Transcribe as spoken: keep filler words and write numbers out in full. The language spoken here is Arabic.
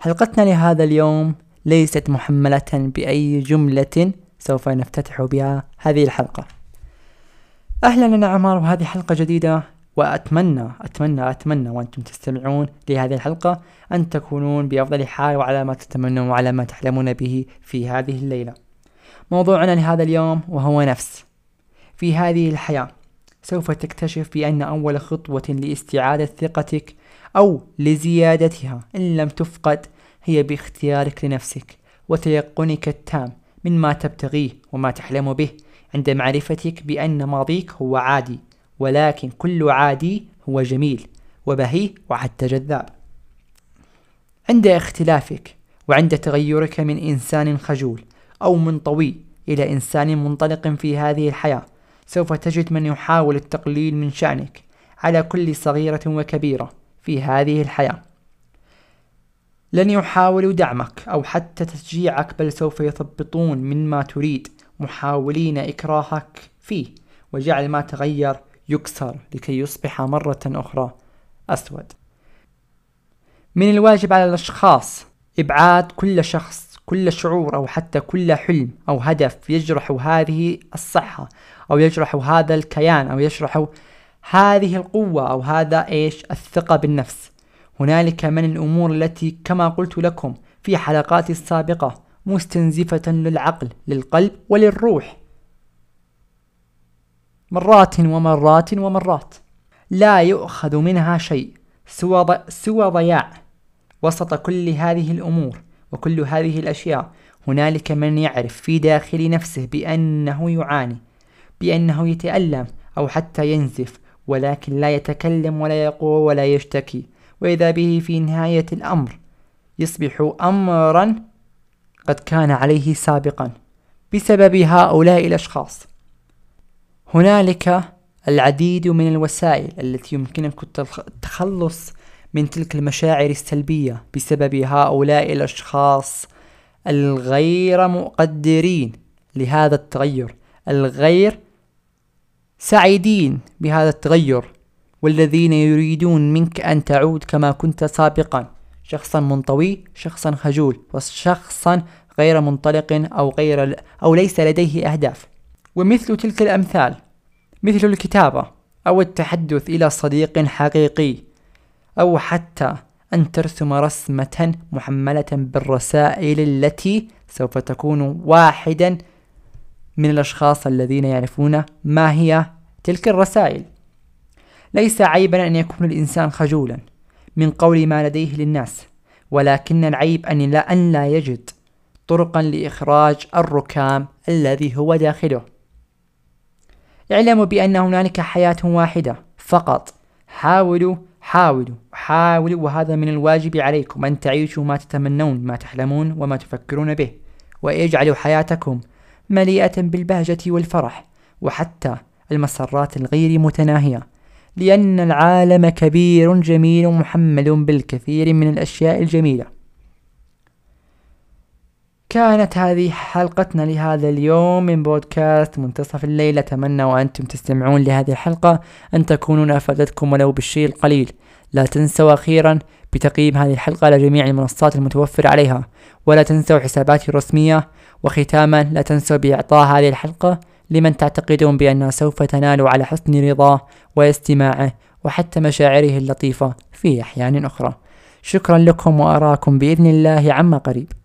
حلقتنا لهذا اليوم ليست محملة بأي جملة سوف نفتتح بها هذه الحلقة. أهلا، أنا عمار، وهذه حلقة جديدة، وأتمنى أتمنى أتمنى وأنتم تستمعون لهذه الحلقة أن تكونون بأفضل حال وعلى ما تتمنون وعلى ما تحلمون به في هذه الليلة. موضوعنا لهذا اليوم وهو نفس. في هذه الحياة سوف تكتشف بأن أول خطوة لاستعادة ثقتك أو لزيادتها إن لم تفقد هي باختيارك لنفسك وتيقنك التام من ما تبتغيه وما تحلم به، عند معرفتك بأن ماضيك هو عادي، ولكن كل عادي هو جميل وبهي وحتى جذاب. عند اختلافك وعند تغيرك من إنسان خجول أو منطوي إلى إنسان منطلق في هذه الحياة، سوف تجد من يحاول التقليل من شأنك على كل صغيرة وكبيرة في هذه الحياة. لن يحاولوا دعمك أو حتى تشجيعك، بل سوف يثبطون مما تريد محاولين إكراهك فيه، وجعل ما تغير يكسر لكي يصبح مرة أخرى أسود. من الواجب على الأشخاص إبعاد كل شخص، كل شعور أو حتى كل حلم أو هدف يجرح هذه الصحة أو يجرح هذا الكيان أو يجرح هذه القوة أو هذا إيش الثقة بالنفس. هنالك من الأمور التي كما قلت لكم في حلقاتي السابقة مستنزفة للعقل للقلب وللروح، مرات ومرات ومرات لا يؤخذ منها شيء سوى ض... سوى ضياع. وسط كل هذه الأمور وكل هذه الأشياء هنالك من يعرف في داخل نفسه بأنه يعاني، بأنه يتألم أو حتى ينزف، ولكن لا يتكلم ولا يقوى ولا يشتكي، وإذا به في نهاية الأمر يصبح أمرا قد كان عليه سابقا بسبب هؤلاء الأشخاص. هنالك العديد من الوسائل التي يمكنك التخلص من تلك المشاعر السلبية بسبب هؤلاء الأشخاص الغير مقدرين لهذا التغير، الغير سعيدين بهذا التغير، والذين يريدون منك أن تعود كما كنت سابقا، شخصا منطوي، شخصا خجول، وشخصا غير منطلق أو غير أو ليس لديه أهداف. ومثل تلك الأمثال مثل الكتابة أو التحدث إلى صديق حقيقي، أو حتى أن ترسم رسمة محملة بالرسائل التي سوف تكون واحدا من الأشخاص الذين يعرفون ما هي تلك الرسائل. ليس عيبا أن يكون الإنسان خجولا من قول ما لديه للناس، ولكن العيب أن لا, أن لا يجد طرقا لإخراج الركام الذي هو داخله. اعلموا بأن هنالك حياة واحدة فقط، حاولوا حاولوا حاولوا وهذا من الواجب عليكم أن تعيشوا ما تتمنون، ما تحلمون وما تفكرون به، ويجعلوا حياتكم مليئة بالبهجة والفرح وحتى المسرات الغير متناهية، لأن العالم كبير جميل محمل بالكثير من الأشياء الجميلة. كانت هذه حلقتنا لهذا اليوم من بودكاست منتصف الليل. أتمنى وأنتم تستمعون لهذه الحلقة أن تكونوا أفادتكم ولو بالشيء القليل. لا تنسوا أخيرا بتقييم هذه الحلقة على جميع المنصات المتوفرة عليها، ولا تنسوا حساباتي الرسمية. وختاما، لا تنسوا بإعطاء هذه الحلقة لمن تعتقدون بأنها سوف تنال على حسن رضاه واستماعه وحتى مشاعره اللطيفة في أحيان أخرى. شكرا لكم، وأراكم بإذن الله عما قريب.